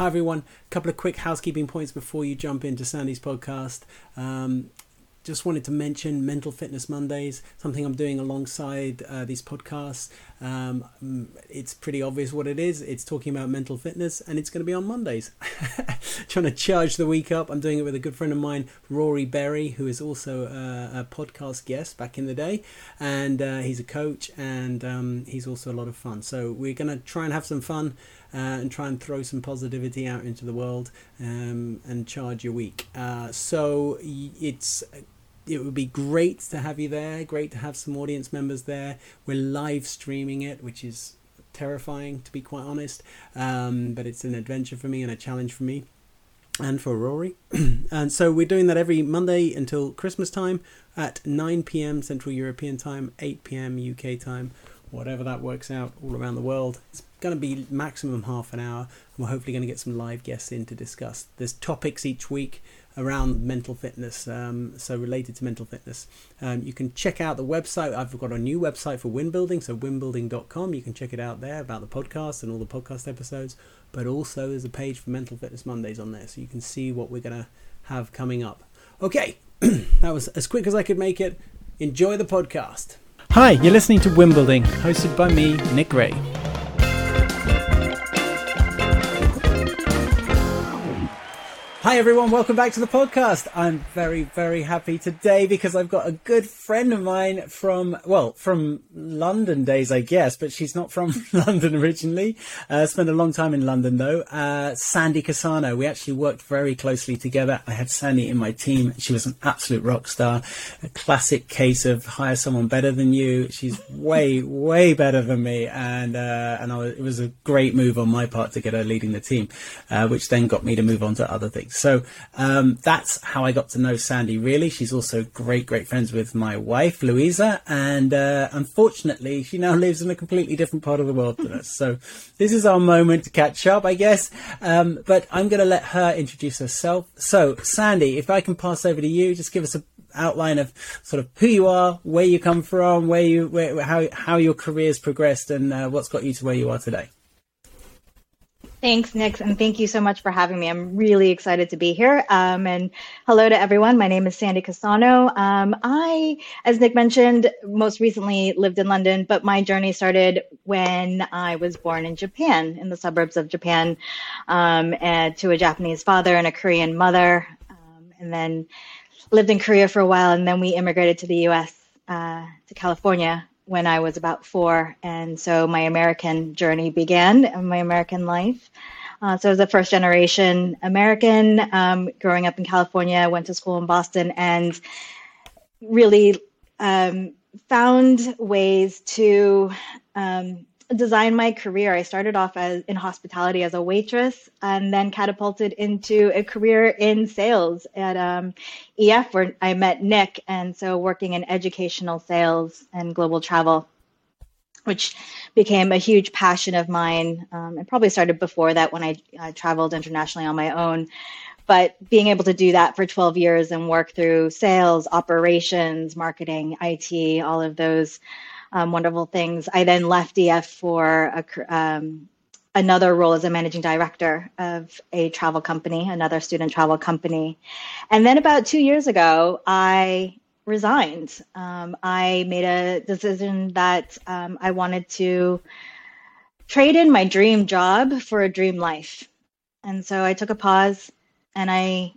Hi everyone, a couple of quick housekeeping points before you jump into Sandy's podcast. Just wanted to mention Mental Fitness Mondays, something I'm doing alongside these podcasts. It's pretty obvious what it is. It's talking about mental fitness, and it's going to be on Mondays. Trying to charge the week up. I'm doing it with a good friend of mine, Rory Berry, who is also a podcast guest back in the day. And he's a coach, and he's also a lot of fun. So we're going to try and have some fun and try and throw some positivity out into the world and charge your week. It would be great to have you there, great to have some audience members there. We're live streaming it, which is terrifying, to be quite honest, but it's an adventure for me and a challenge for me and for Rory. And so we're doing that every Monday until Christmas time at 9 p.m. Central European time, 8 p.m. UK time, whatever that works out, all around the world. It's going to be maximum half an hour, and we're hopefully going to get some live guests in to discuss. There's topics each week around mental fitness, so related to mental fitness. You can check out the website. I've got a new website for Windbuilding, so windbuilding.com. You can check it out there about the podcast and all the podcast episodes, but also there's a page for Mental Fitness Mondays on there, so you can see what we're going to have coming up. Okay, that was as quick as I could make it. Enjoy the podcast. Hi, you're listening to Windbuilding, hosted by me, Nick Ray. Hi everyone, welcome back to the podcast. I'm very, very happy today because I've got a good friend of mine from London days, I guess, but she's not from London originally. Spent a long time in London though. Sandy Cassano. We actually worked very closely together. I had Sandy in my team. She was an absolute rock star. A classic case of hire someone better than you. She's way, way better than me. It was a great move on my part to get her leading the team, which then got me to move on to other things. So that's how I got to know Sandy, really. She's also great, great friends with my wife, Louisa. And unfortunately, she now lives in a completely different part of the world than us. So this is our moment to catch up, I guess. But I'm going to let her introduce herself. So, Sandy, if I can pass over to you, just give us an outline of sort of who you are, where you come from, how your career's progressed, and what's got you to where you are today. Thanks, Nick, and thank you so much for having me. I'm really excited to be here. And hello to everyone. My name is Sandy Cassano. I, as Nick mentioned, most recently lived in London, but my journey started when I was born in Japan, in the suburbs of Japan, and to a Japanese father and a Korean mother, and then lived in Korea for a while, and then we immigrated to the U.S., to California, when I was about 4. And so my American journey began, and my American life. So I was a first generation American, growing up in California, went to school in Boston, and really found ways to design my career. I started off in hospitality as a waitress, and then catapulted into a career in sales at EF, where I met Nick, and so working in educational sales and global travel, which became a huge passion of mine. It probably started before that when I traveled internationally on my own, but being able to do that for 12 years and work through sales, operations, marketing, IT, all of those wonderful things. I then left EF for another role as a managing director of a travel company, another student travel company. And then about 2 years ago, I resigned. I made a decision that I wanted to trade in my dream job for a dream life. And so I took a pause and I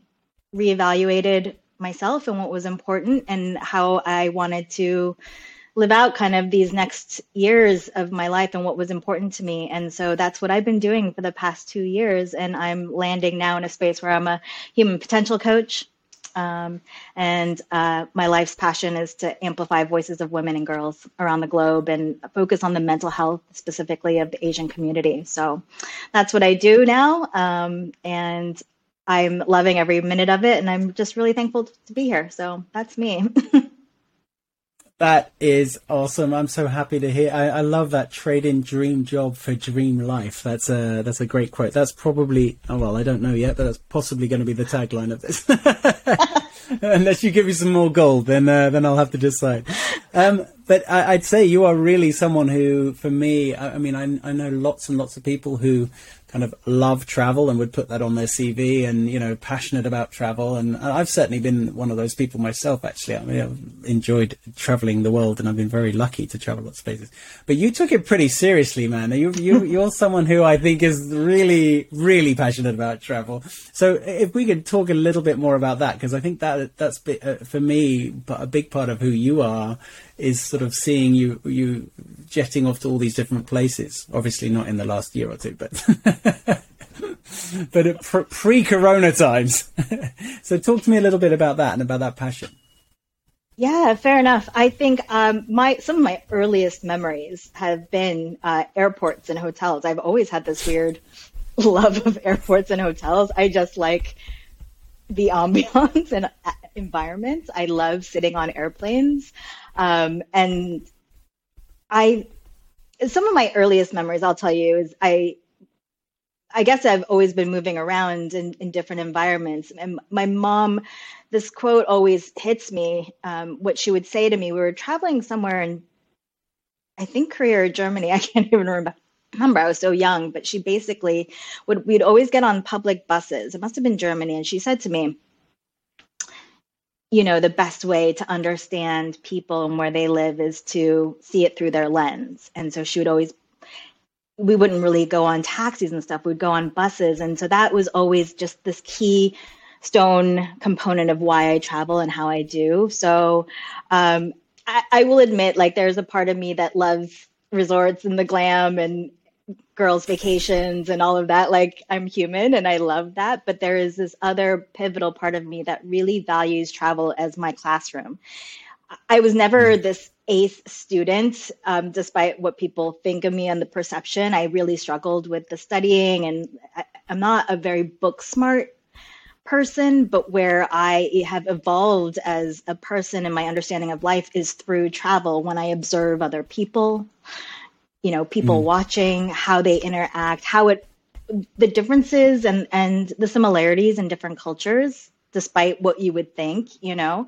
reevaluated myself and what was important and how I wanted to live out kind of these next years of my life and what was important to me. And so that's what I've been doing for the past 2 years. And I'm landing now in a space where I'm a human potential coach. My life's passion is to amplify voices of women and girls around the globe and focus on the mental health specifically of the Asian community. So that's what I do now. And I'm loving every minute of it. And I'm just really thankful to be here. So that's me. That is awesome. I'm so happy to hear. I love that, trade in dream job for dream life. That's a great quote. That's probably, I don't know yet, but that's possibly going to be the tagline of this. Unless you give me some more gold, then I'll have to decide. But I'd say you are really someone who, for me, I mean, I know lots and lots of people who kind of love travel and would put that on their CV and, you know, passionate about travel. And I've certainly been one of those people myself, actually. I mean, I've enjoyed traveling the world and I've been very lucky to travel lots of places. But you took it pretty seriously, man. You're someone who I think is really, really passionate about travel. So if we could talk a little bit more about that, because I think that's for me, a big part of who you are is sort of seeing you jetting off to all these different places, obviously not in the last year or two, but but at pre-corona times. So talk to me a little bit about that and about that passion. Yeah, fair enough. I think some of my earliest memories have been airports and hotels. I've always had this weird love of airports and hotels. I just like the ambiance and environments. I love sitting on airplanes. Some of my earliest memories, I'll tell you, is I guess I've always been moving around in different environments. And my mom, this quote always hits me, what she would say to me. We were traveling somewhere in, I think, Korea or Germany. I can't even remember. I was so young, but she basically we'd always get on public buses. It must have been Germany. And she said to me, you know, the best way to understand people and where they live is to see it through their lens. And so she would always, we wouldn't really go on taxis and stuff. We'd go on buses. And so that was always just this keystone component of why I travel and how I do. So I will admit, like, there's a part of me that loves resorts and the glam and girls' vacations and all of that. Like, I'm human and I love that. But there is this other pivotal part of me that really values travel as my classroom. I was never this ace student, despite what people think of me and the perception. I really struggled with the studying, and I'm not a very book smart person, but where I have evolved as a person and my understanding of life is through travel. When I observe other people, you know, people watching, how they interact, the differences and the similarities in different cultures, despite what you would think, you know.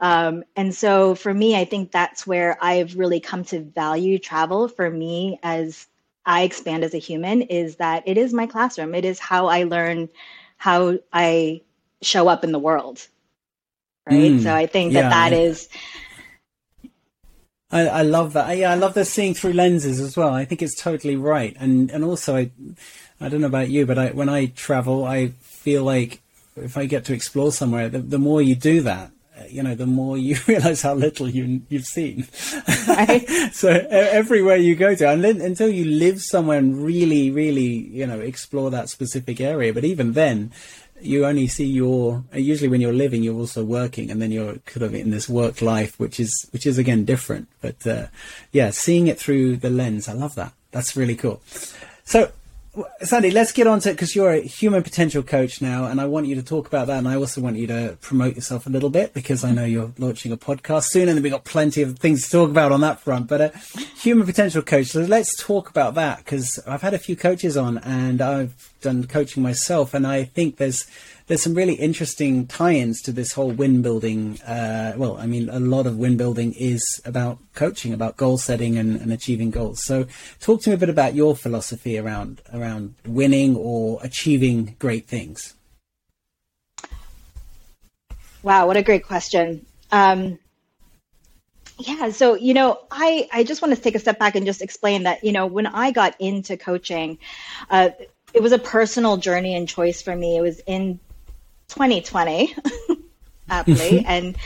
And so for me, I think that's where I've really come to value travel for me as I expand as a human, is that it is my classroom. It is how I learn, how I show up in the world, right? So I think that is... I love that. I love the seeing through lenses as well. I think it's totally right. And also, I don't know about you, but when I travel, I feel like if I get to explore somewhere, the more you do that, you know, the more you realize how little you've seen. Right. So everywhere you go to, until you live somewhere and really, really, you know, explore that specific area. But even then, you only see usually when you're living, you're also working, and then you're kind of in this work life, which is again different. But seeing it through the lens. I love that. That's really cool. So, Sandy, let's get on to it, because you're a human potential coach now, and I want you to talk about that. And I also want you to promote yourself a little bit, because I know you're launching a podcast soon, and we've got plenty of things to talk about on that front. But a human potential coach, so let's talk about that, because I've had a few coaches on and I've done coaching myself. And I think there's some really interesting tie-ins to this whole wind building. I mean, a lot of wind building is about coaching, about goal setting and achieving goals. So talk to me a bit about your philosophy around winning or achieving great things. Wow, what a great question. So, you know, I just want to take a step back and just explain that, you know, when I got into coaching, it was a personal journey and choice for me. It was in 2020, aptly, and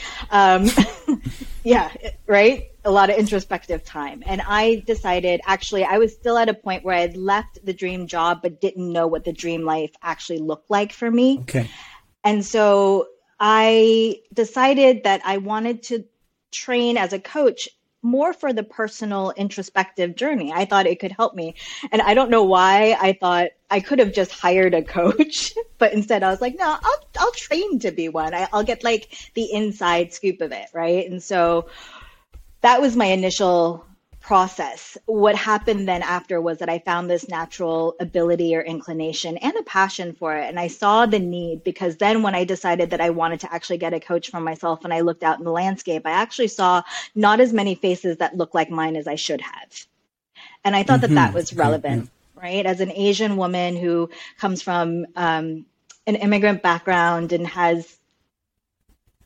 right? A lot of introspective time. And I decided, actually, I was still at a point where I had left the dream job, but didn't know what the dream life actually looked like for me. Okay. And so I decided that I wanted to train as a coach more for the personal introspective journey. I thought it could help me. And I don't know why I thought I could have just hired a coach, but instead I was like, no, I'll train to be one. I'll get like the inside scoop of it, right? And so that was my initial process. What happened then after was that I found this natural ability or inclination and a passion for it. And I saw the need, because then when I decided that I wanted to actually get a coach for myself and I looked out in the landscape, I actually saw not as many faces that looked like mine as I should have. And I thought that was relevant. right? As an Asian woman who comes from an immigrant background and has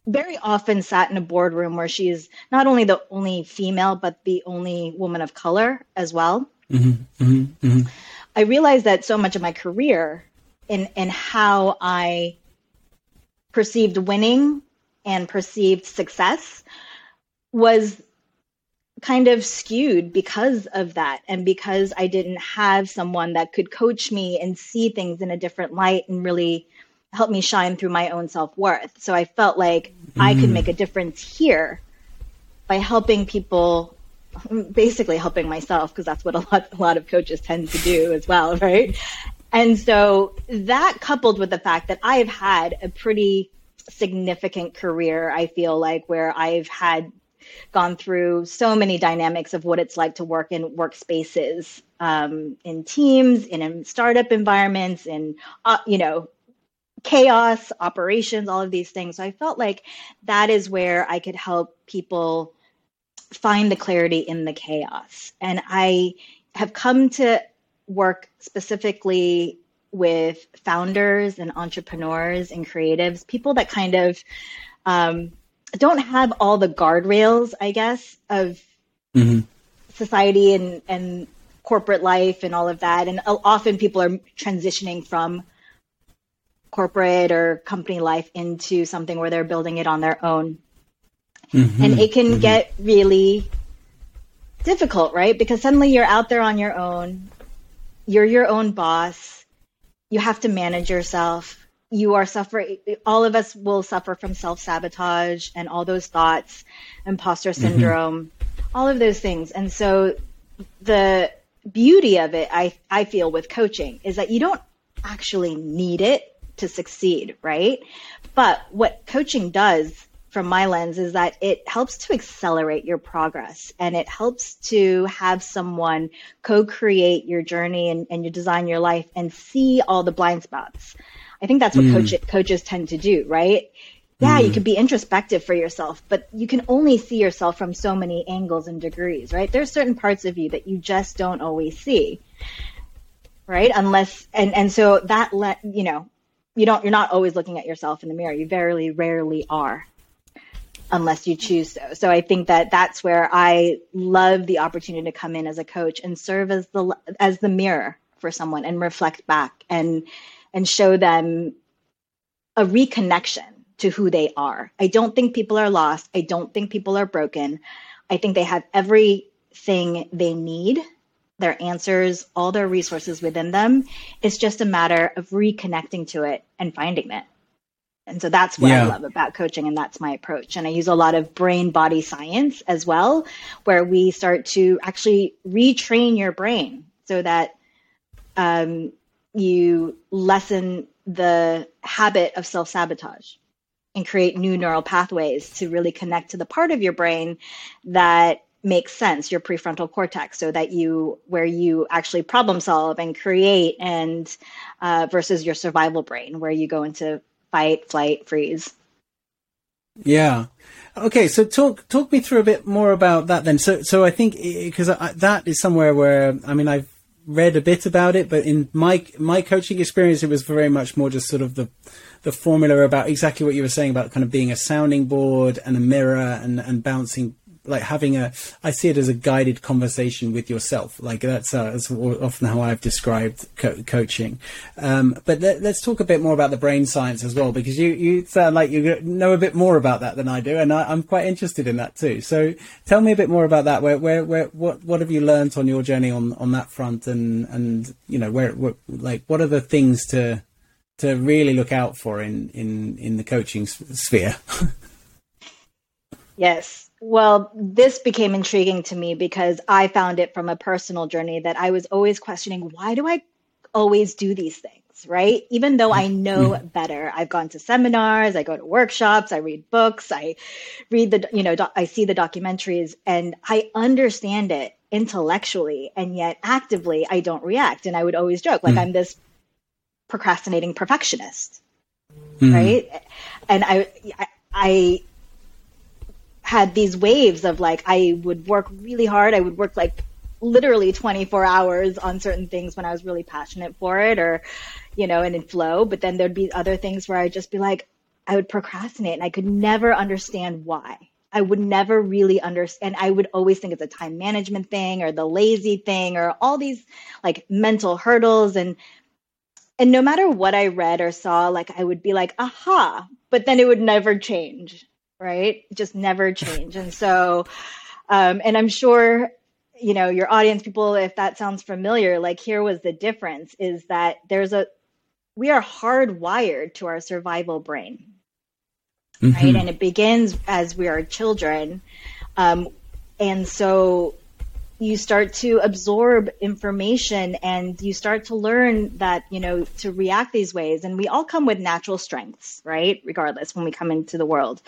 very often sat in a boardroom where she is not only the only female, but the only woman of color as well. Mm-hmm, mm-hmm, mm-hmm. I realized that so much of my career in how I perceived winning and perceived success was kind of skewed because of that. And because I didn't have someone that could coach me and see things in a different light and really help me shine through my own self-worth. So I felt like I could make a difference here by helping people, basically helping myself, because that's what a lot of coaches tend to do as well, right? And so that, coupled with the fact that I've had a pretty significant career, I feel like, where I've had gone through so many dynamics of what it's like to work in workspaces, in teams, in startup environments, in, chaos, operations, all of these things. So I felt like that is where I could help people find the clarity in the chaos. And I have come to work specifically with founders and entrepreneurs and creatives, people that kind of don't have all the guardrails, I guess, of society and corporate life and all of that. And often people are transitioning from corporate or company life into something where they're building it on their own. Mm-hmm. And it can get really difficult, right? Because suddenly you're out there on your own. You're your own boss. You have to manage yourself. You are suffering. All of us will suffer from self-sabotage and all those thoughts, imposter syndrome, all of those things. And so the beauty of it, I feel, with coaching is that you don't actually need it to succeed, right? But what coaching does, from my lens, is that it helps to accelerate your progress, and it helps to have someone co-create your journey and you design your life and see all the blind spots. I think that's what coaches tend to do, right? Yeah, you can be introspective for yourself, but you can only see yourself from so many angles and degrees, right? There's certain parts of you that you just don't always see, right? Unless, and so that, you're not always looking at yourself in the mirror. You very rarely are, unless you choose so. So I think that that's where I love the opportunity to come in as a coach and serve as the mirror for someone and reflect back and show them a reconnection to who they are. I don't think people are lost. I don't think people are broken. I think they have everything they need, their answers, all their resources within them. It's just a matter of reconnecting to it and finding it. And so that's what I love about coaching, and that's my approach. And I use a lot of brain-body science as well, where we start to actually retrain your brain so that you lessen the habit of self-sabotage and create new neural pathways to really connect to the part of your brain that makes sense, your prefrontal cortex, so that where you actually problem solve and create, and versus your survival brain, where you go into fight, flight, freeze. Yeah. Okay. So talk me through a bit more about that then. So I think, because that is somewhere where, I mean, I've read a bit about it, but in my coaching experience, it was very much more just sort of the formula about exactly what you were saying about kind of being a sounding board and a mirror and bouncing, like having I see it as a guided conversation with yourself. Like that's often how I've described coaching. But let's talk a bit more about the brain science as well, because you sound like you know a bit more about that than I do. And I'm quite interested in that too. So tell me a bit more about that. Where, what have you learned on your journey on that front? And, what are the things to really look out for in the coaching sphere? Yes. Well, this became intriguing to me because I found it from a personal journey that I was always questioning, why do I always do these things, right? Even though I know better. I've gone to seminars, I go to workshops, I read books, I read I see the documentaries, and I understand it intellectually, and yet actively I don't react. And I would always joke, like I'm this procrastinating perfectionist, right? And I had these waves of, like, I would work really hard. I would work like literally 24 hours on certain things when I was really passionate for it or, you know, and in flow. But then there'd be other things where I'd just be like, I would procrastinate and I could never understand why. I would never really understand. I would always think it's a time management thing or the lazy thing or all these like mental hurdles. And no matter what I read or saw, like I would be like, aha, but then it would never change, right? Just never change. And so, and I'm sure, you know, your audience people, if that sounds familiar, like here was the difference is that we are hardwired to our survival brain. Right. Mm-hmm. And it begins as we are children. And so you start to absorb information and you start to learn that, you know, to react these ways. And we all come with natural strengths, right? Regardless, when we come into the world.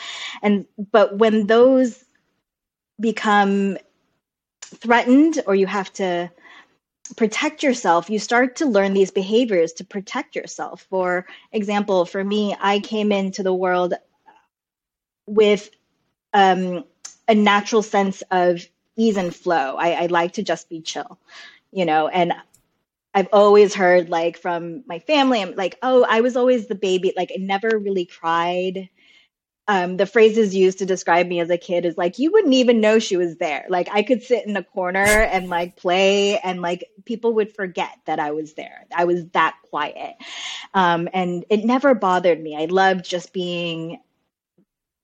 But when those become threatened or you have to protect yourself, you start to learn these behaviors to protect yourself. For example, for me, I came into the world with a natural sense of ease and flow. I like to just be chill, you know, and I've always heard like from my family, I'm like, oh, I was always the baby. Like I never really cried. The phrases used to describe me as a kid is like, you wouldn't even know she was there. Like I could sit in a corner and like play and like people would forget that I was there. I was that quiet. And it never bothered me. I loved just being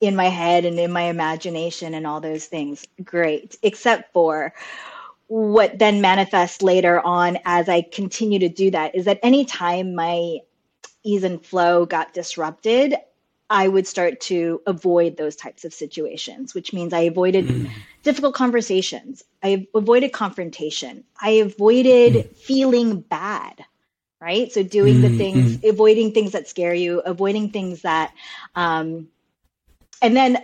in my head and in my imagination and all those things. Great. Except for what then manifests later on as I continue to do that is that any time my ease and flow got disrupted, I would start to avoid those types of situations, which means I avoided difficult conversations. I avoided confrontation. I avoided feeling bad, right? So doing the things, avoiding things that scare you, avoiding things that, and then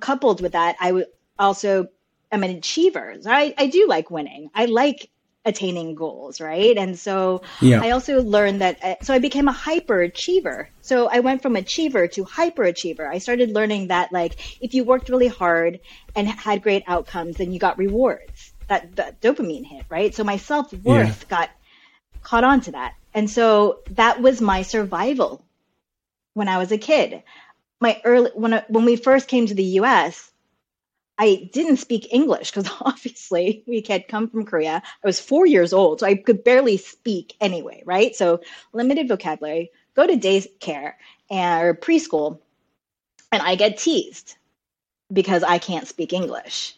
coupled with that, I'm an achiever. So I do like winning. I like attaining goals, right? And so I also learned that, so I became a hyperachiever. So I went from achiever to hyperachiever. I started learning that like, if you worked really hard and had great outcomes, then you got rewards, that dopamine hit, right? So my self-worth got caught on to that. And so that was my survival when I was a kid. When we first came to the US, I didn't speak English because obviously we had come from Korea. I was 4 years old, so I could barely speak anyway, right? So limited vocabulary, go to daycare or preschool, and I get teased because I can't speak English,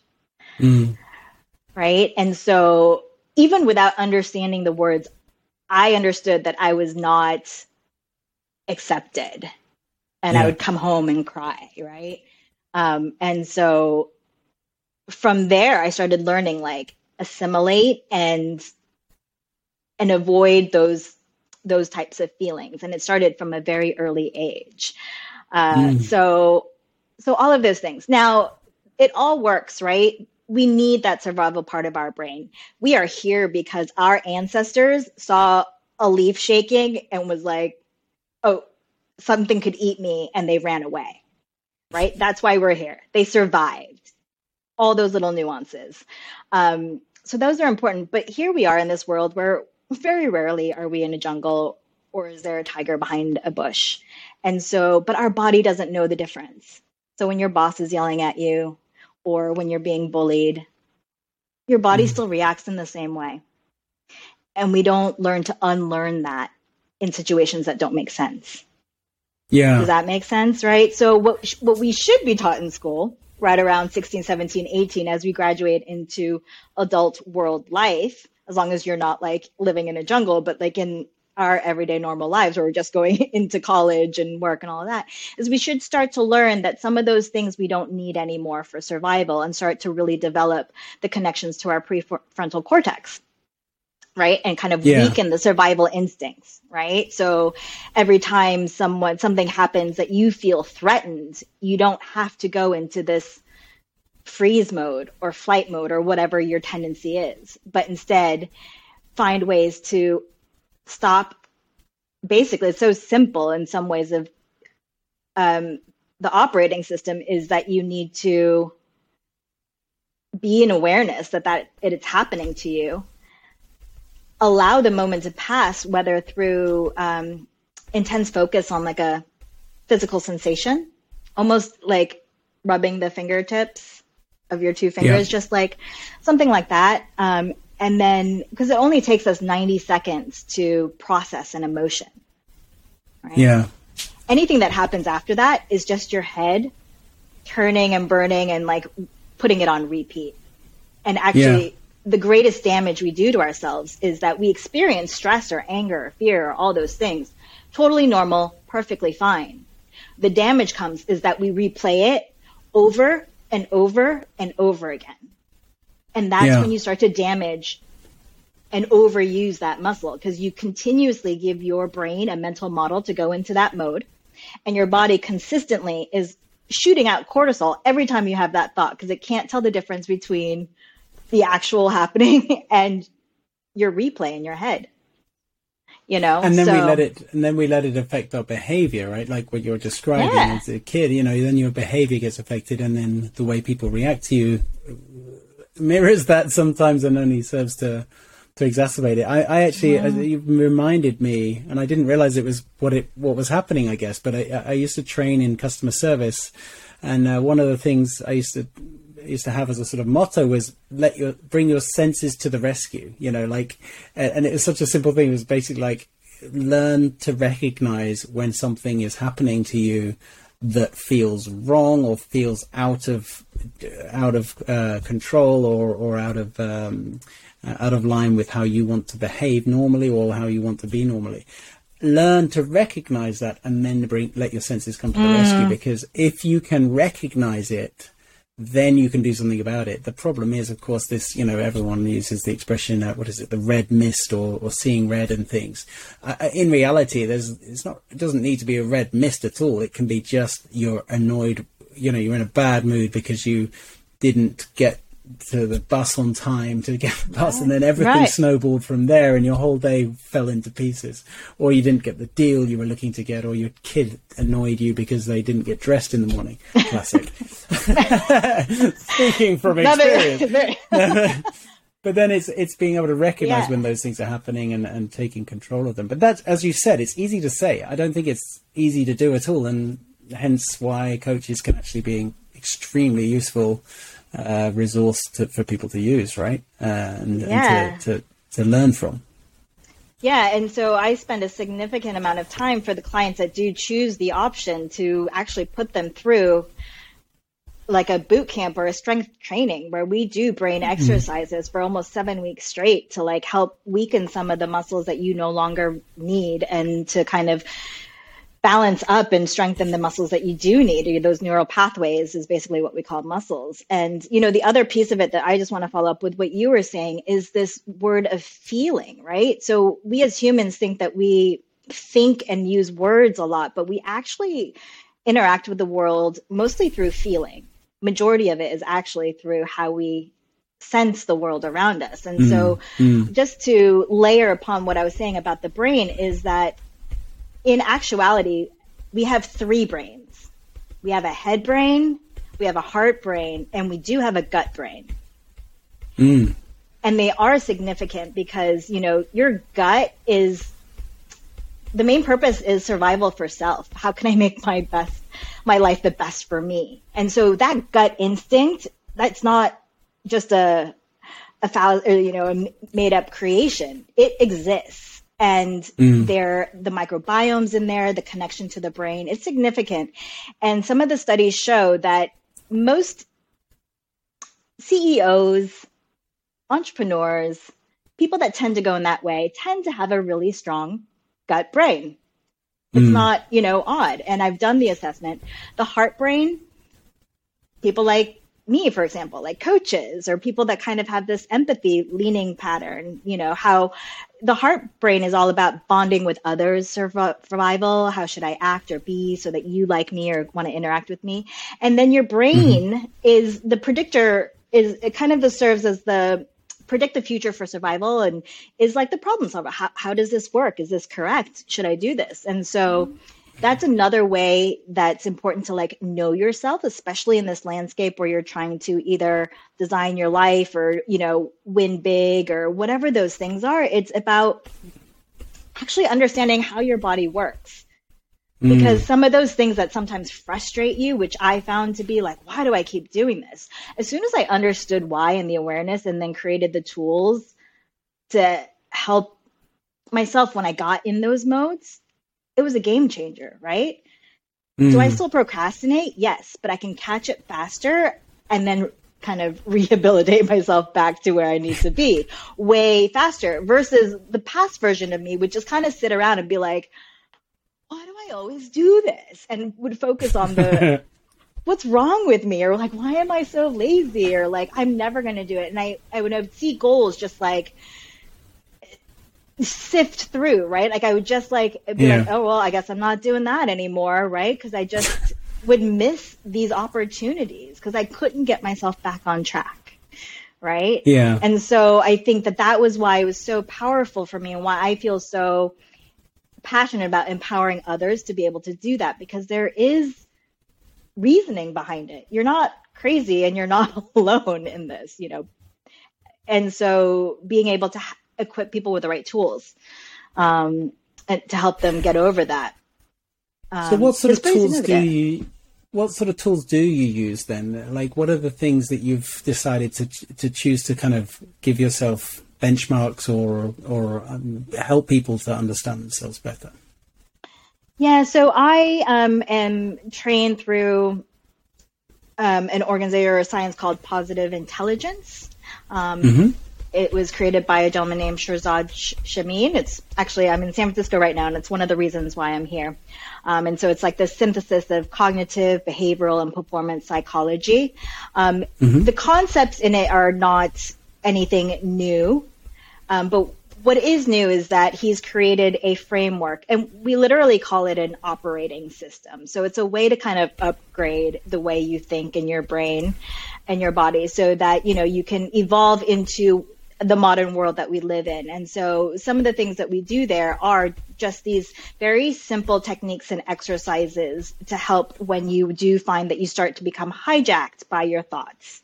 right? And so even without understanding the words, I understood that I was not accepted. And I would come home and cry, right? And so from there, I started learning, like, assimilate and avoid those types of feelings. And it started from a very early age. So all of those things. Now, it all works, right? We need that survival part of our brain. We are here because our ancestors saw a leaf shaking and was like, oh, something could eat me, and they ran away, right? That's why we're here. They survived. All those little nuances. So those are important. But here we are in this world where very rarely are we in a jungle or is there a tiger behind a bush. And so, but our body doesn't know the difference. So when your boss is yelling at you or when you're being bullied, your body still reacts in the same way. And we don't learn to unlearn that in situations that don't make sense. Yeah. Does that make sense? Right. So what we should be taught in school right around 16, 17, 18, as we graduate into adult world life, as long as you're not like living in a jungle, but like in our everyday normal lives where we're just going into college and work and all of that, is we should start to learn that some of those things we don't need anymore for survival and start to really develop the connections to our prefrontal cortex. Right. And kind of weaken the survival instincts. Right. So every time something happens that you feel threatened, you don't have to go into this freeze mode or flight mode or whatever your tendency is, but instead find ways to stop. Basically, it's so simple in some ways of the operating system is that you need to be in awareness that it's happening to you. Allow the moment to pass, whether through intense focus on like a physical sensation, almost like rubbing the fingertips of your two fingers, just like something like that. And then, because it only takes us 90 seconds to process an emotion, right? Yeah. Anything that happens after that is just your head turning and burning and like putting it on repeat. And actually the greatest damage we do to ourselves is that we experience stress or anger or fear or all those things. Totally normal, perfectly fine. The damage comes is that we replay it over and over and over again. And that's when you start to damage and overuse that muscle, because you continuously give your brain a mental model to go into that mode, and your body consistently is shooting out cortisol every time you have that thought, because it can't tell the difference between the actual happening and your replay in your head. You know, and then we let it affect our behavior, right? Like what you're describing as a kid, you know, then your behavior gets affected, and then the way people react to you mirrors that sometimes, and only serves to exacerbate it. I actually, you reminded me, and I didn't realize it was what was happening, I guess, but I used to train in customer service. And one of the things I used to have as a sort of motto was bring your senses to the rescue, you know, like, and it was such a simple thing. It was basically like, learn to recognize when something is happening to you that feels wrong or feels out of control or out of line with how you want to behave normally or how you want to be normally. Learn to recognize that, and then let your senses come to the rescue, because if you can recognize it, then you can do something about it. The problem is, of course, this, you know, everyone uses the expression, the red mist or seeing red and things. In reality, it doesn't need to be a red mist at all. It can be just you're annoyed, you know, you're in a bad mood because you didn't get to the bus on time to get the bus, and then everything snowballed from there and your whole day fell into pieces, or you didn't get the deal you were looking to get, or your kid annoyed you because they didn't get dressed in the morning. Classic. Speaking from experience. But then it's being able to recognize when those things are happening and taking control of them. But that's, as you said, it's easy to say. I don't think it's easy to do at all, and hence why coaches can actually be extremely useful resource for people to use, right? And to learn from. Yeah, and so I spend a significant amount of time for the clients that do choose the option to actually put them through like a boot camp or a strength training where we do brain exercises for almost 7 weeks straight to like help weaken some of the muscles that you no longer need, and to kind of balance up and strengthen the muscles that you do need. Those neural pathways is basically what we call muscles. And, you know, the other piece of it that I just want to follow up with what you were saying is this word of feeling, right? So we as humans think that we think and use words a lot, but we actually interact with the world mostly through feeling. Majority of it is actually through how we sense the world around us. And so just to layer upon what I was saying about the brain is that in actuality, we have three brains. We have a head brain, we have a heart brain, and we do have a gut brain. And they are significant because, you know, your gut is, the main purpose is survival for self. How can I make my life the best for me? And so that gut instinct, that's not just a made up creation. It exists. And the microbiomes in there, the connection to the brain, it's significant. And some of the studies show that most CEOs, entrepreneurs, people that tend to go in that way tend to have a really strong gut brain. It's not, you know, odd. And I've done the assessment. The heart brain, people like me, for example, like coaches or people that kind of have this empathy leaning pattern, you know, how the heart brain is all about bonding with others, survival, how should I act or be so that you like me or want to interact with me. And then your brain is the predictor, is it kind of serves as the predict the future for survival and is like the problem solver. How does this work? Is this correct? Should I do this? And so that's another way that's important to like know yourself, especially in this landscape where you're trying to either design your life or, you know, win big or whatever those things are. It's about actually understanding how your body works, because some of those things that sometimes frustrate you, which I found to be like, why do I keep doing this? As soon as I understood why and the awareness and then created the tools to help myself when I got in those modes, it was a game changer, right? Mm. Do I still procrastinate? Yes, but I can catch it faster and then kind of rehabilitate myself back to where I need to be way faster versus the past version of me would just kind of sit around and be like, why do I always do this? And would focus on the what's wrong with me, or like, why am I so lazy, or like, I'm never going to do it. And I would see goals just like sift through, right? Like I would just like be like, oh, well, I guess I'm not doing that anymore, right? Because I just would miss these opportunities because I couldn't get myself back on track, right? Yeah. And so I think that that was why it was so powerful for me and why I feel so passionate about empowering others to be able to do that, because there is reasoning behind it. You're not crazy and you're not alone in this, you know? And so being able to equip people with the right tools to help them get over that. So what sort of tools do you use then? Like, what are the things that you've decided to choose to kind of give yourself benchmarks or help people to understand themselves better? Yeah, so I am trained through an organization or a science called Positive Intelligence. It was created by a gentleman named Shirzad Shameen. It's actually, I'm in San Francisco right now, and it's one of the reasons why I'm here. And so it's like this synthesis of cognitive, behavioral, and performance psychology. The concepts in it are not anything new. But what is new is that he's created a framework, and we literally call it an operating system. So it's a way to kind of upgrade the way you think in your brain and your body so that, you know, you can evolve into the modern world that we live in. And so some of the things that we do there are just these very simple techniques and exercises to help when you do find that you start to become hijacked by your thoughts,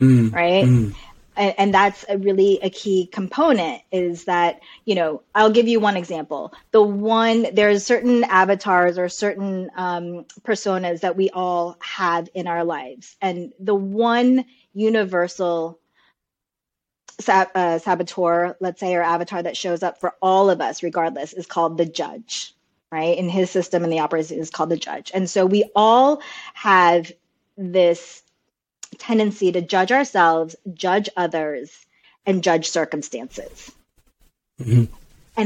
right? And that's a key component is that, you know, I'll give you one example. There's certain avatars or certain personas that we all have in our lives. And the one universal saboteur, let's say, or avatar that shows up for all of us, regardless, is called the judge, right? In his system, in the operating system, is called the judge. And so we all have this tendency to judge ourselves, judge others, and judge circumstances. And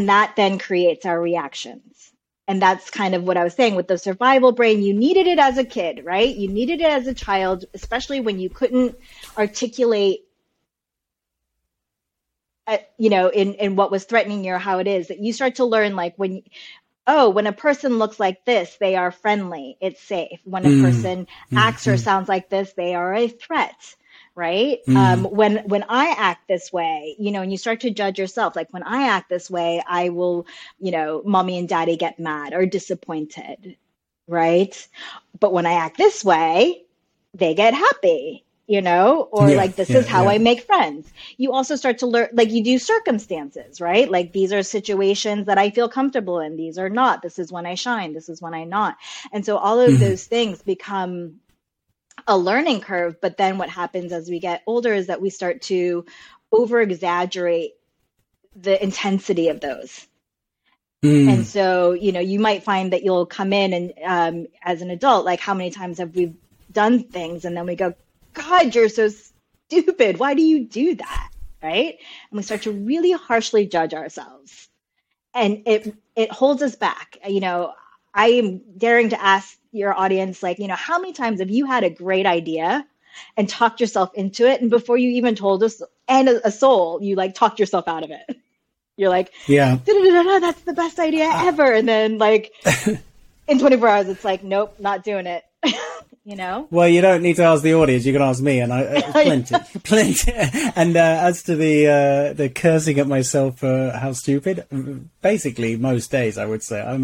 that then creates our reactions. And that's kind of what I was saying with the survival brain. You needed it as a kid, right? You needed it as a child, especially when you couldn't articulate, you know, in what was threatening you or how it is that you start to learn, like when a person looks like this, they are friendly. It's safe. When a person acts or sounds like this, they are a threat, right? When I act this way, you know, and you start to judge yourself, like when I act this way, I will, you know, mommy and daddy get mad or disappointed, right? But when I act this way, they get happy, you know, or this is how I make friends. You also start to learn, like you do circumstances, right? Like these are situations that I feel comfortable in. These are not, this is when I shine. This is when I not. And so all of those things become a learning curve. But then what happens as we get older is that we start to over-exaggerate the intensity of those. And so, you know, you might find that you'll come in and as an adult, like how many times have we done things? And then we go, God, you're so stupid. Why do you do that? Right? And we start to really harshly judge ourselves. And it holds us back. You know, I am daring to ask your audience, like, you know, how many times have you had a great idea and talked yourself into it? And before you even told us and a soul, you like talked yourself out of it. You're like, yeah, that's the best idea ever. And then like in 24 hours, it's like, nope, not doing it. you know? Well, you don't need to ask the audience. You can ask me, and plenty. And as to the cursing at myself for how stupid, basically most days I would say I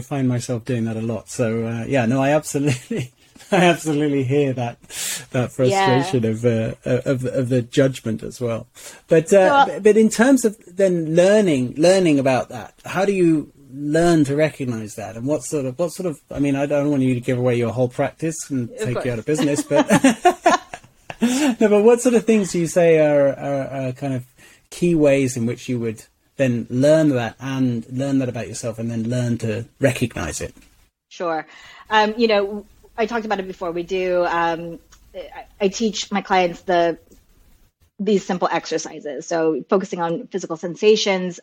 find myself doing that a lot. So I absolutely hear that frustration of the judgment as well. But but in terms of then learning about that, how do you learn to recognize that, and what sort of I mean, I don't want you to give away your whole practice and take you out of business, but but what sort of things do you say are kind of key ways in which you would then learn that about yourself and then learn to recognize it? Sure. You know, I talked about it before. We do, I teach my clients these simple exercises. So focusing on physical sensations,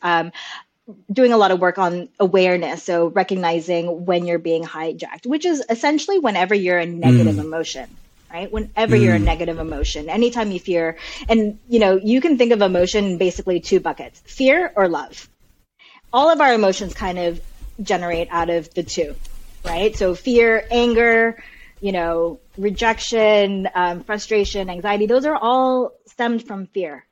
doing a lot of work on awareness. So recognizing when you're being hijacked, which is essentially whenever you're a negative emotion, right? Whenever you're a negative emotion, anytime you fear, and you know, you can think of emotion in basically two buckets, fear or love. All of our emotions kind of generate out of the two. Right. So fear, anger, you know, rejection, frustration, anxiety, those are all stemmed from fear,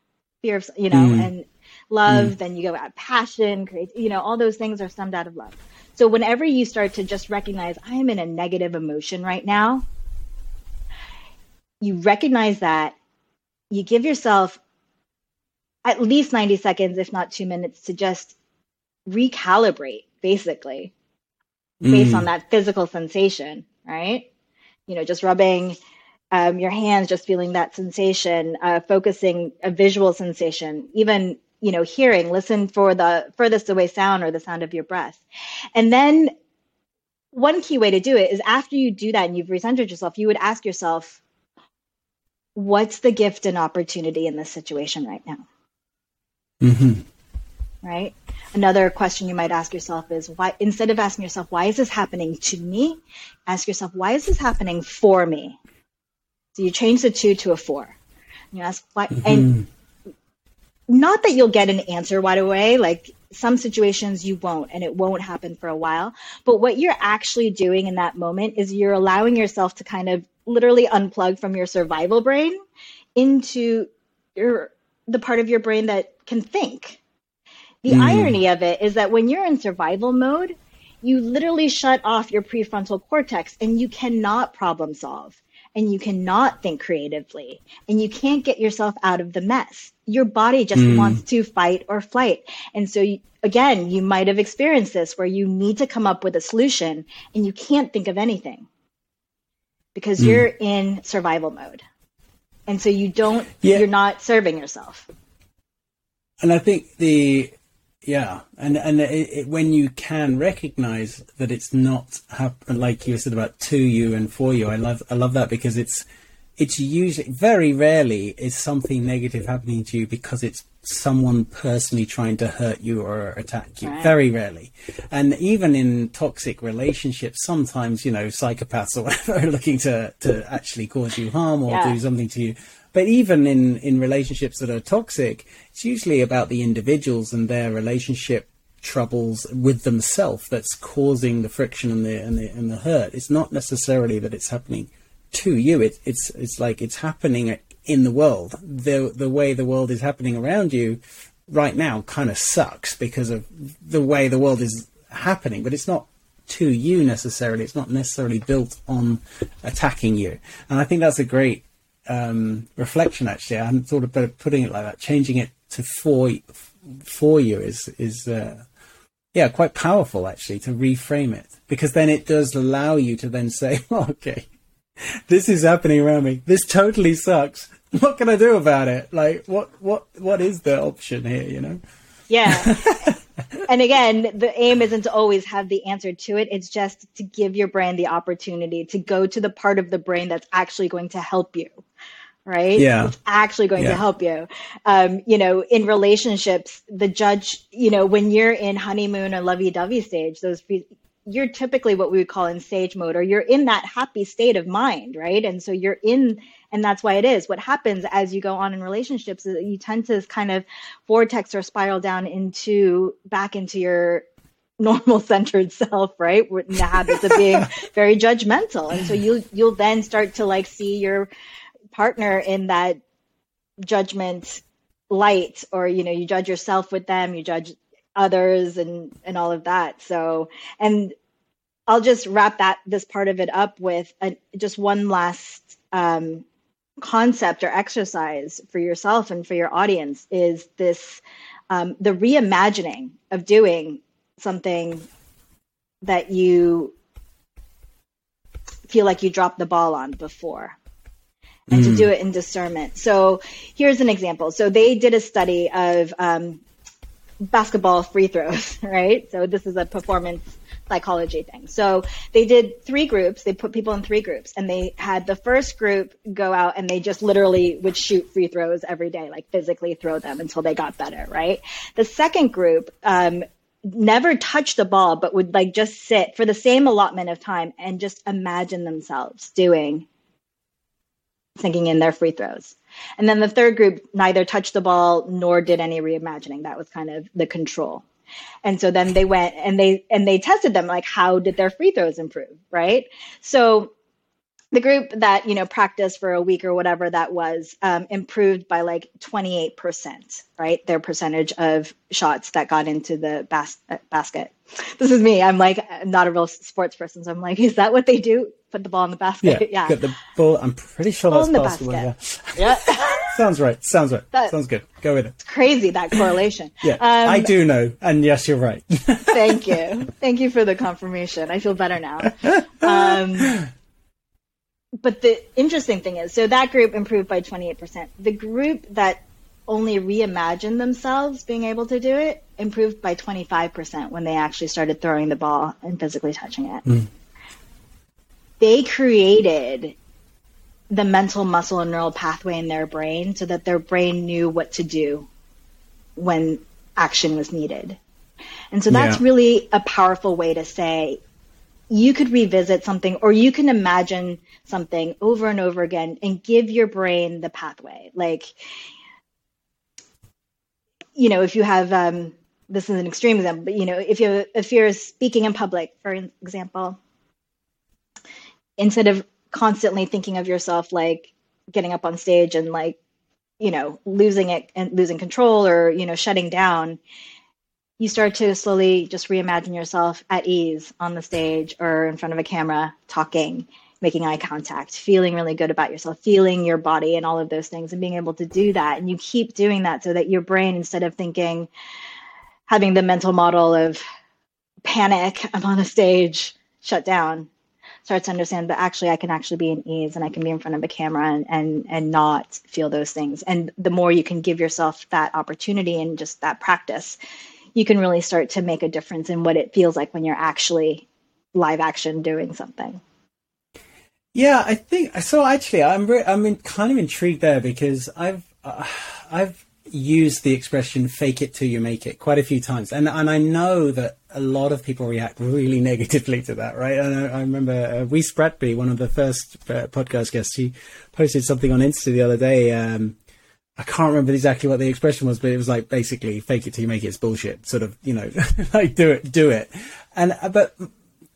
of, you know, and love. Then you go out passion, you know, all those things are stemmed out of love. So whenever you start to just recognize I am in a negative emotion right now, you recognize that, you give yourself at least 90 seconds, if not 2 minutes, to just recalibrate basically. Based on that physical sensation, right? You know, just rubbing your hands, just feeling that sensation, focusing a visual sensation, even, you know, hearing, listen for the furthest away sound or the sound of your breath. And then one key way to do it is after you do that and you've recentered yourself, you would ask yourself, what's the gift and opportunity in this situation right now? Mm-hmm. Right? Another question you might ask yourself is why, instead of asking yourself, why is this happening to me? Ask yourself, why is this happening for me? So you change the 2 to a 4. You ask why, and not that you'll get an answer right away. Like some situations you won't, and it won't happen for a while. But what you're actually doing in that moment is you're allowing yourself to kind of literally unplug from your survival brain into the part of your brain that can think. The irony of it is that when you're in survival mode, you literally shut off your prefrontal cortex and you cannot problem solve and you cannot think creatively and you can't get yourself out of the mess. Your body just wants to fight or flight. And so, again, you might have experienced this where you need to come up with a solution and you can't think of anything because you're in survival mode. And so you're not serving yourself. And I think it, when you can recognize that it's not like you said about to you and for you, I love that, because it's usually, very rarely is something negative happening to you because it's someone personally trying to hurt you or attack you. Right. Very rarely. And even in toxic relationships, sometimes, you know, psychopaths or whatever are looking to actually cause you harm or do something to you. But even in relationships that are toxic, it's usually about the individuals and their relationship troubles with themselves that's causing the friction and the hurt. It's not necessarily that it's happening to you. It's like it's happening in the world. The way the world is happening around you right now kind of sucks because of the way the world is happening, but it's not to you necessarily. It's not necessarily built on attacking you. And I think that's a great reflection. Actually, I hadn't thought about putting it like that. Changing it to for you is quite powerful, actually, to reframe it, because then it does allow you to then say, okay, this is happening around me, this totally sucks, what can I do about it? Like what is the option here, you know? And again, the aim isn't to always have the answer to it. It's just to give your brain the opportunity to go to the part of the brain that's actually going to help you, right? Yeah. It's actually going to help you. You know, in relationships, the judge, you know, when you're in honeymoon or lovey-dovey stage, you're typically what we would call in sage mode, or you're in that happy state of mind, right? And so and that's why it is. What happens as you go on in relationships is that you tend to kind of vortex or spiral down back into your normal centered self, right? With the habits of being very judgmental. And so you'll then start to like see your partner in that judgment light, or, you know, you judge yourself with them, you judge others and all of that. So, and I'll just wrap this part of it up with just one last concept or exercise for yourself and for your audience is this, the reimagining of doing something that you feel like you dropped the ball on before, and to do it in discernment. So here's an example. So they did a study of basketball free throws, right? So this is a performance psychology thing. So they did three groups. They put people in three groups, and they had the first group go out and they just literally would shoot free throws every day, like physically throw them until they got better, right? The second group never touch the ball, but would like just sit for the same allotment of time and just imagine themselves sinking in their free throws. And then the third group neither touched the ball nor did any reimagining. That was kind of the control. And so then they went and they tested them, like, how did their free throws improve, right? So the group that, you know, practiced for a week or whatever that was, improved by like 28%, right? Their percentage of shots that got into the basket. This is me. I'm not a real sports person. So I'm like, is that what they do? Put the ball in the basket? Yeah. Get the ball. I'm pretty sure that's basketball. Yeah. Sounds right. Sounds good. Go with it. It's crazy, that correlation. I do know. And yes, you're right. Thank you. Thank you for the confirmation. I feel better now. But the interesting thing is, so that group improved by 28%. The group that only reimagined themselves being able to do it improved by 25% when they actually started throwing the ball and physically touching it. They created the mental, muscle, and neural pathway in their brain so that their brain knew what to do when action was needed. And so that's really a powerful way to say, you could revisit something, or you can imagine something over and over again and give your brain the pathway. Like, you know, if you have, this is an extreme example, but, you know, if you're speaking in public, for example, instead of constantly thinking of yourself, like getting up on stage and like, you know, losing it and losing control, or, you know, shutting down, you start to slowly just reimagine yourself at ease on the stage or in front of a camera, talking, making eye contact, feeling really good about yourself, feeling your body and all of those things, and being able to do that. And you keep doing that so that your brain, instead of thinking, having the mental model of panic, I'm on the stage, shut down, starts to understand that actually I can actually be in ease, and I can be in front of a camera and not feel those things. And the more you can give yourself that opportunity and just that practice, you can really start to make a difference in what it feels like when you're actually live action doing something. Yeah, I think so. Actually, I'm kind of intrigued there, because I've used the expression "fake it till you make it" quite a few times, and I know that a lot of people react really negatively to that, right? And I remember Wee Spratby, one of the first podcast guests, she posted something on Insta the other day. I can't remember exactly what the expression was, but it was like, basically, fake it till you make it, it's bullshit, sort of, you know, like do it. And, but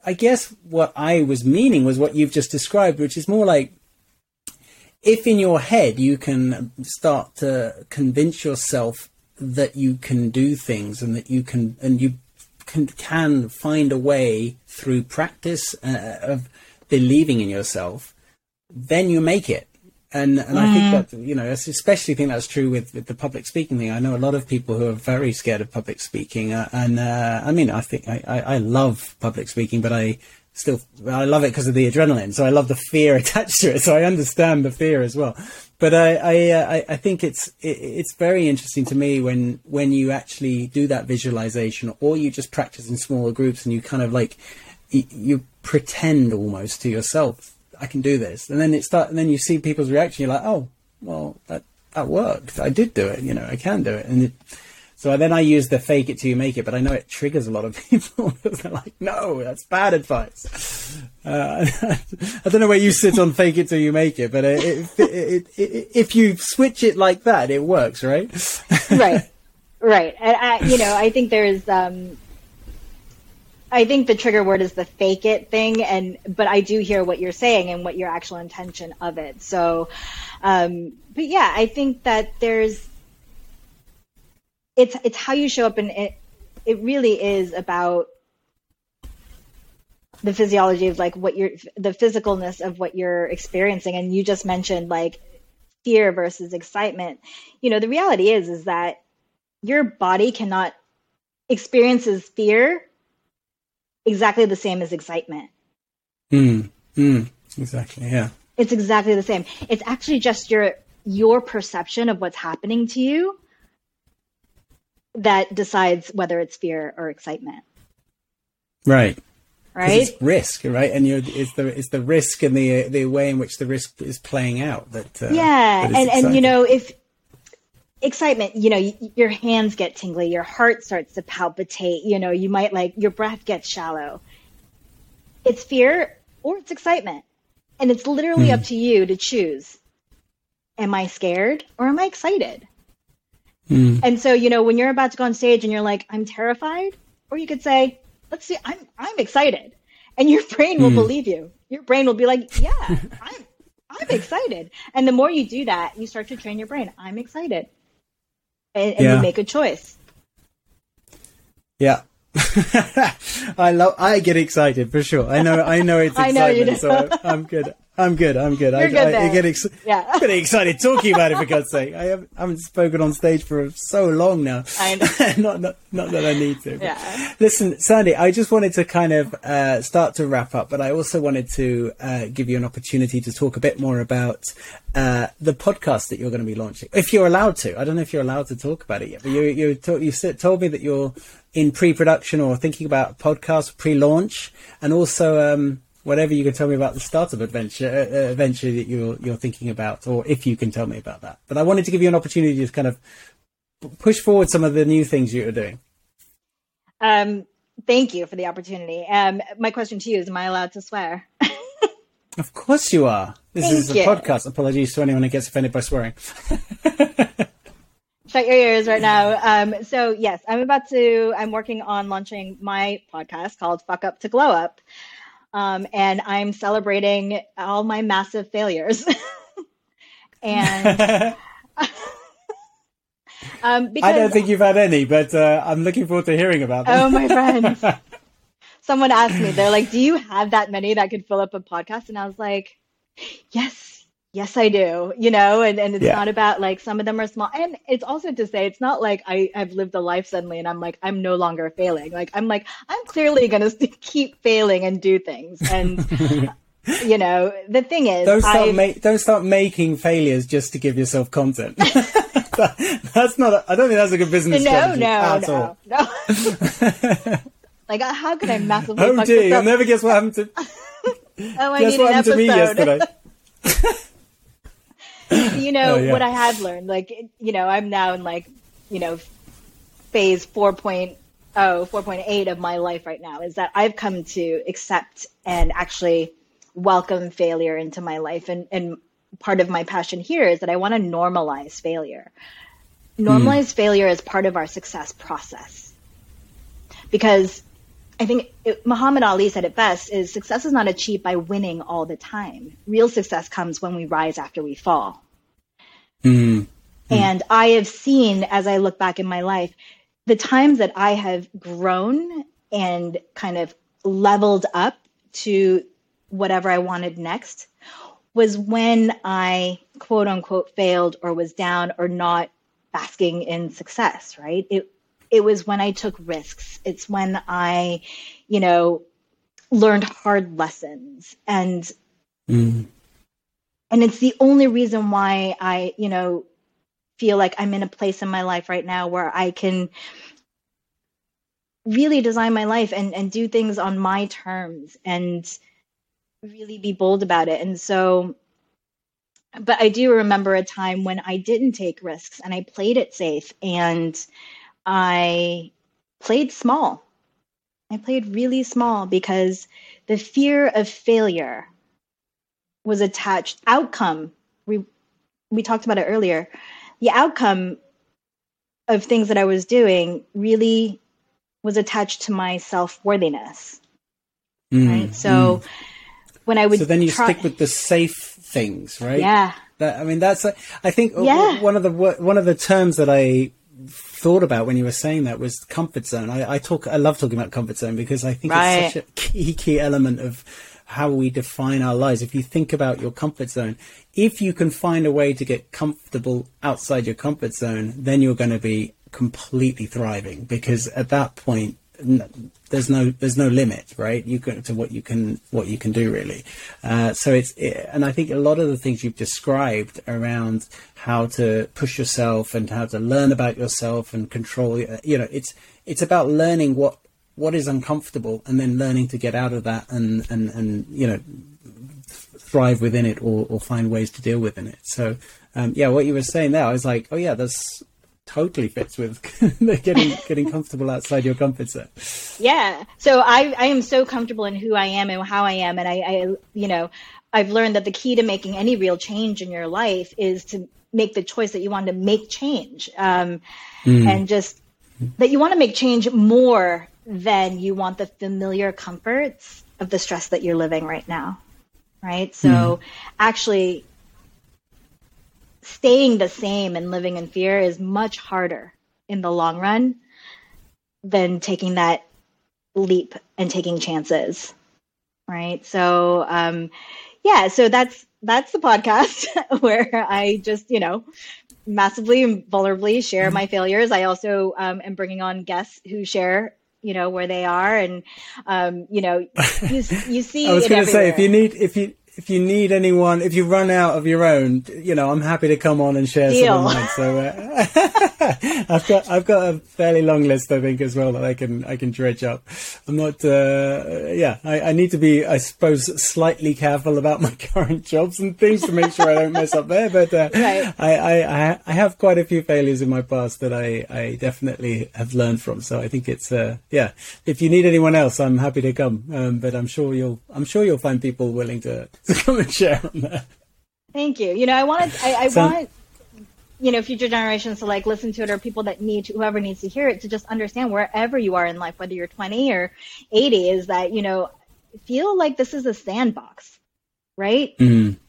I guess what I was meaning was what you've just described, which is more like, if in your head you can start to convince yourself that you can do things, and that you can, and you can find a way through practice of believing in yourself, then you make it. And I think that, you know, I especially think that's true with the public speaking thing. I know a lot of people who are very scared of public speaking. I mean, I think I love public speaking, but I love it because of the adrenaline. So I love the fear attached to it. So I understand the fear as well. But I think it's very interesting to me when you actually do that visualization, or you just practice in smaller groups and you kind of like, you pretend almost to yourself, I can do this, and then and then you see people's reaction. You're like, oh, well, that worked. I did do it. You know, I can do it. And so then I use the "fake it till you make it," but I know it triggers a lot of people. They're like, no, that's bad advice. I don't know where you sit on "fake it till you make it," but if you switch it like that, it works, right? Right. And I think there's I think the trigger word is the fake it thing, but I do hear what you're saying and what your actual intention of it. So, but yeah, I think that it's how you show up, and it really is about the physiology of like the physicalness of what you're experiencing. And you just mentioned like fear versus excitement. You know, the reality is that your body cannot experiences fear exactly the same as excitement. Exactly. Yeah. It's exactly the same. It's actually just your perception of what's happening to you that decides whether it's fear or excitement. Right. Right. It's risk, right? And it's the risk and the way in which the risk is playing out. That and you know, if excitement, you know, your hands get tingly, your heart starts to palpitate. You know, you might your breath gets shallow. It's fear or it's excitement, and it's literally up to you to choose. Am I scared or am I excited? And so, you know, when you're about to go on stage and you're like, I'm terrified, or you could say, let's see, I'm excited. And your brain will believe you. Your brain will be like, yeah, I'm excited. And the more you do that, you start to train your brain. I'm excited. And you make a choice. Yeah. I get excited for sure. I know it's excitement. I know you do. So I'm good. You're good there. I'm getting excited talking about it, for God's sake. I haven't spoken on stage for so long now. I know. not that I need to. Yeah. Listen, Sandy, I just wanted to kind of start to wrap up, but I also wanted to give you an opportunity to talk a bit more about the podcast that you're going to be launching. If you're allowed to. I don't know if you're allowed to talk about it yet, but you told me that you're in pre-production or thinking about podcast pre-launch, and also... whatever you can tell me about the startup adventure that you're thinking about, or if you can tell me about that. But I wanted to give you an opportunity to kind of push forward some of the new things you're doing. Thank you for the opportunity. My question to you is, am I allowed to swear? Of course you are. This is a podcast. Apologies to anyone who gets offended by swearing. Shut your ears right now. So yes, I'm working on launching my podcast called Fuck Up to Glow Up. And I'm celebrating all my massive failures. And because I don't think you've had any, but I'm looking forward to hearing about them. Oh, my friends. Someone asked me, they're like, do you have that many that could fill up a podcast? And I was like, yes, I do. You know, and it's not about like, some of them are small. And it's also to say, it's not like I've lived a life suddenly and I'm like, I'm no longer failing. Like, I'm clearly going to keep failing and do things. And, you know, the thing is, don't start making failures just to give yourself content. That's not, I don't think that's a good business strategy at all. No. Like, how could I massively fuck this up? You'll never guess what happened to, to me yesterday. You know, what I have learned, like, you know, I'm now in like, you know, phase 4.0, 4.8 of my life right now, is that I've come to accept and actually welcome failure into my life. And part of my passion here is that I want to normalize failure. Normalize failure as part of our success process. Because I think Muhammad Ali said it best, is success is not achieved by winning all the time. Real success comes when we rise after we fall. And I have seen, as I look back in my life, the times that I have grown and kind of leveled up to whatever I wanted next was when I, quote unquote, failed or was down or not basking in success, right? It was when I took risks. It's when I, you know, learned hard lessons. And it's the only reason why I, you know, feel like I'm in a place in my life right now where I can really design my life and do things on my terms and really be bold about it. And so, but I do remember a time when I didn't take risks and I played it safe and I played small. I played really small because the fear of failure was attached. Outcome, we talked about it earlier. The outcome of things that I was doing really was attached to my self-worthiness. Right? So when I would stick with the safe things, right? Yeah. One of the terms that I thought about when you were saying that was comfort zone. I love talking about comfort zone because I think it's such a key element of how we define our lives. If you think about your comfort zone, if you can find a way to get comfortable outside your comfort zone, then you're going to be completely thriving, because at that point there's no limit, right? You go to what you can do, really. And I think a lot of the things you've described around how to push yourself and how to learn about yourself and control, it's about learning what is uncomfortable and then learning to get out of that and thrive within it or find ways to deal within it. So what you were saying there, I was like, oh yeah, that's totally fits with getting comfortable outside your comfort zone. Yeah. So I am so comfortable in who I am and how I am. And I've learned that the key to making any real change in your life is to make the choice that you want to make change. And just that you want to make change more than you want the familiar comforts of the stress that you're living right now. Right. So actually, staying the same and living in fear is much harder in the long run than taking that leap and taking chances. Right. So, so that's the podcast where I just, massively and vulnerably share my failures. I also am bringing on guests who share, where they are. And, you see, I was going to say, if you need anyone, if you run out of your own, I'm happy to come on and share some of mine. So I've got a fairly long list, I think, as well, that I can dredge up. I'm not, I need to be, I suppose, slightly careful about my current jobs and things to make sure I don't mess up there. But right. I have quite a few failures in my past that I definitely have learned from. So I think it's, if you need anyone else, I'm happy to come. But I'm sure you'll find people willing to come and share on that. Thank you. I want future generations to listen to it, or people that whoever needs to hear it, to just understand wherever you are in life, whether you're 20 or 80, is that, feel like this is a sandbox, right?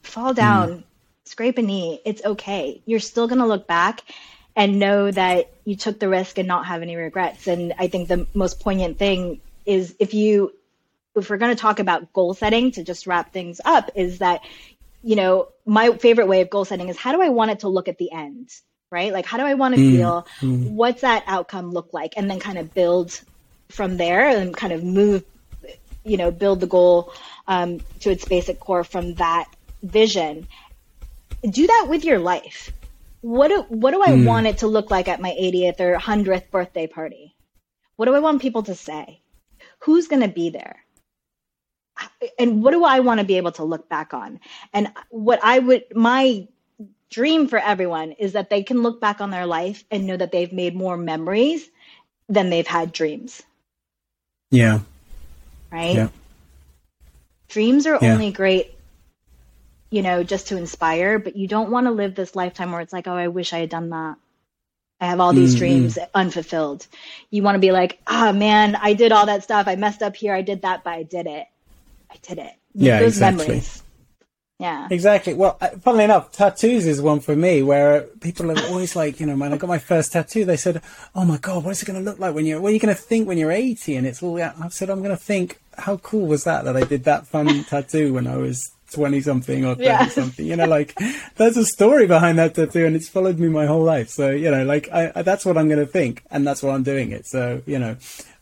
Fall down, scrape a knee. It's okay. You're still going to look back and know that you took the risk and not have any regrets. And I think the most poignant thing is, if we're going to talk about goal setting, to just wrap things up, is that, my favorite way of goal setting is, how do I want it to look at the end, right? Like, how do I want to feel? What's that outcome look like? And then kind of build from there and kind of move, build the goal to its basic core from that vision. Do that with your life. What do I want it to look like at my 80th or 100th birthday party? What do I want people to say? Who's going to be there? And what do I want to be able to look back on? And my dream for everyone is that they can look back on their life and know that they've made more memories than they've had dreams. Yeah. Right? Yeah. Dreams are only great, just to inspire, but you don't want to live this lifetime where it's like, oh, I wish I had done that. I have all these dreams unfulfilled. You want to be like, oh man, I did all that stuff. I messed up here. I did that, but I did it. Yeah, those exactly. Memories. Yeah, exactly. Well, funnily enough, tattoos is one for me where people are always like, when I got my first tattoo, they said, oh my God, what is it going to look like what are you going to think when you're 80? And it's all that. I said, I'm going to think, how cool was that I did that fun tattoo when I was 20 something or 30 something, there's a story behind that tattoo and it's followed me my whole life. So, that's what I'm going to think, and that's what I'm doing it. So,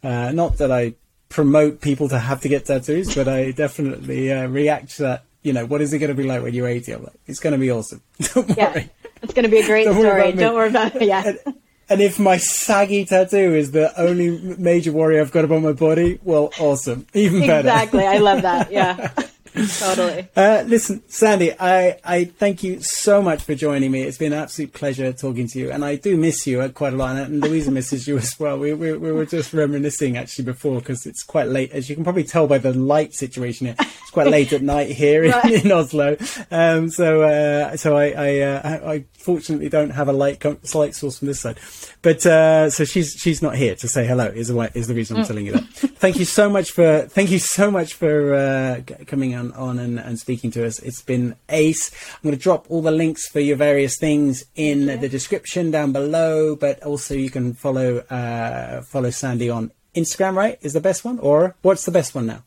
not that I promote people to have to get tattoos, but I definitely react to that. What is it going to be like when you're 80? I'm like, it's going to be awesome. Don't worry. It's going to be a great story. Don't worry about it. Yeah. And if my saggy tattoo is the only major worry I've got about my body, well, awesome. Even better. Exactly. I love that. Yeah. Totally. Listen, Sandy, I thank you so much for joining me. It's been an absolute pleasure talking to you, and I do miss you quite a lot, and Louisa misses you as well. We were just reminiscing actually before, because it's quite late, as you can probably tell by the light situation here. It's quite late at night here in Oslo. So I fortunately don't have a light source from this side, but so she's not here to say hello is the reason I'm telling you that. Thank you so much for coming on and speaking to us. It's been ace. I'm going to drop all the links for your various things in the description down below, but also you can follow Sandy on Instagram, right? Is the best one, or what's the best one now?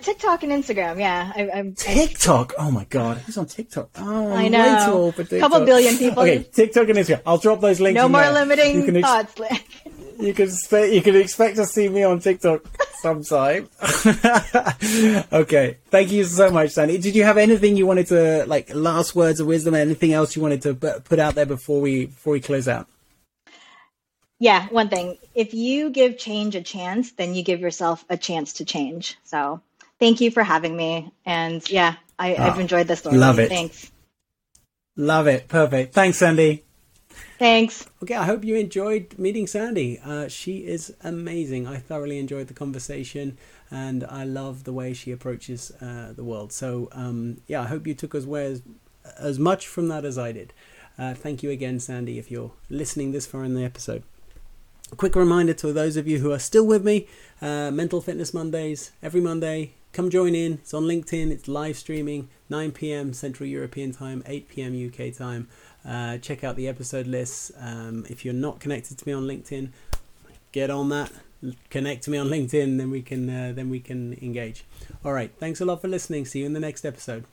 TikTok and Instagram, yeah. TikTok? Oh my God, who's on TikTok? Oh, I know. Way too old for TikTok. Couple billion people. Okay, TikTok and Instagram. I'll drop those links. No more limiting thoughts. You can expect to see me on TikTok sometime. Okay, thank you so much, Sandy. Did you have anything you wanted to, like, last words of wisdom? Anything else you wanted to put out there before we close out? Yeah, one thing. If you give change a chance, then you give yourself a chance to change. So thank you for having me. And yeah, I've enjoyed this story. Love it. Thanks. Love it. Perfect. Thanks, Sandy. Thanks. Okay, I hope you enjoyed meeting Sandy. She is amazing. I thoroughly enjoyed the conversation, and I love the way she approaches the world. So yeah, I hope you took as much from that as I did. Thank you again, Sandy, if you're listening this far in the episode. A quick reminder to those of you who are still with me, Mental Fitness Mondays, every Monday. Come join in. It's on LinkedIn. It's live streaming, 9 p.m. Central European time, 8 p.m. UK time. Check out the episode lists. If you're not connected to me on LinkedIn, get on that. Connect to me on LinkedIn, then we can engage. All right. Thanks a lot for listening. See you in the next episode.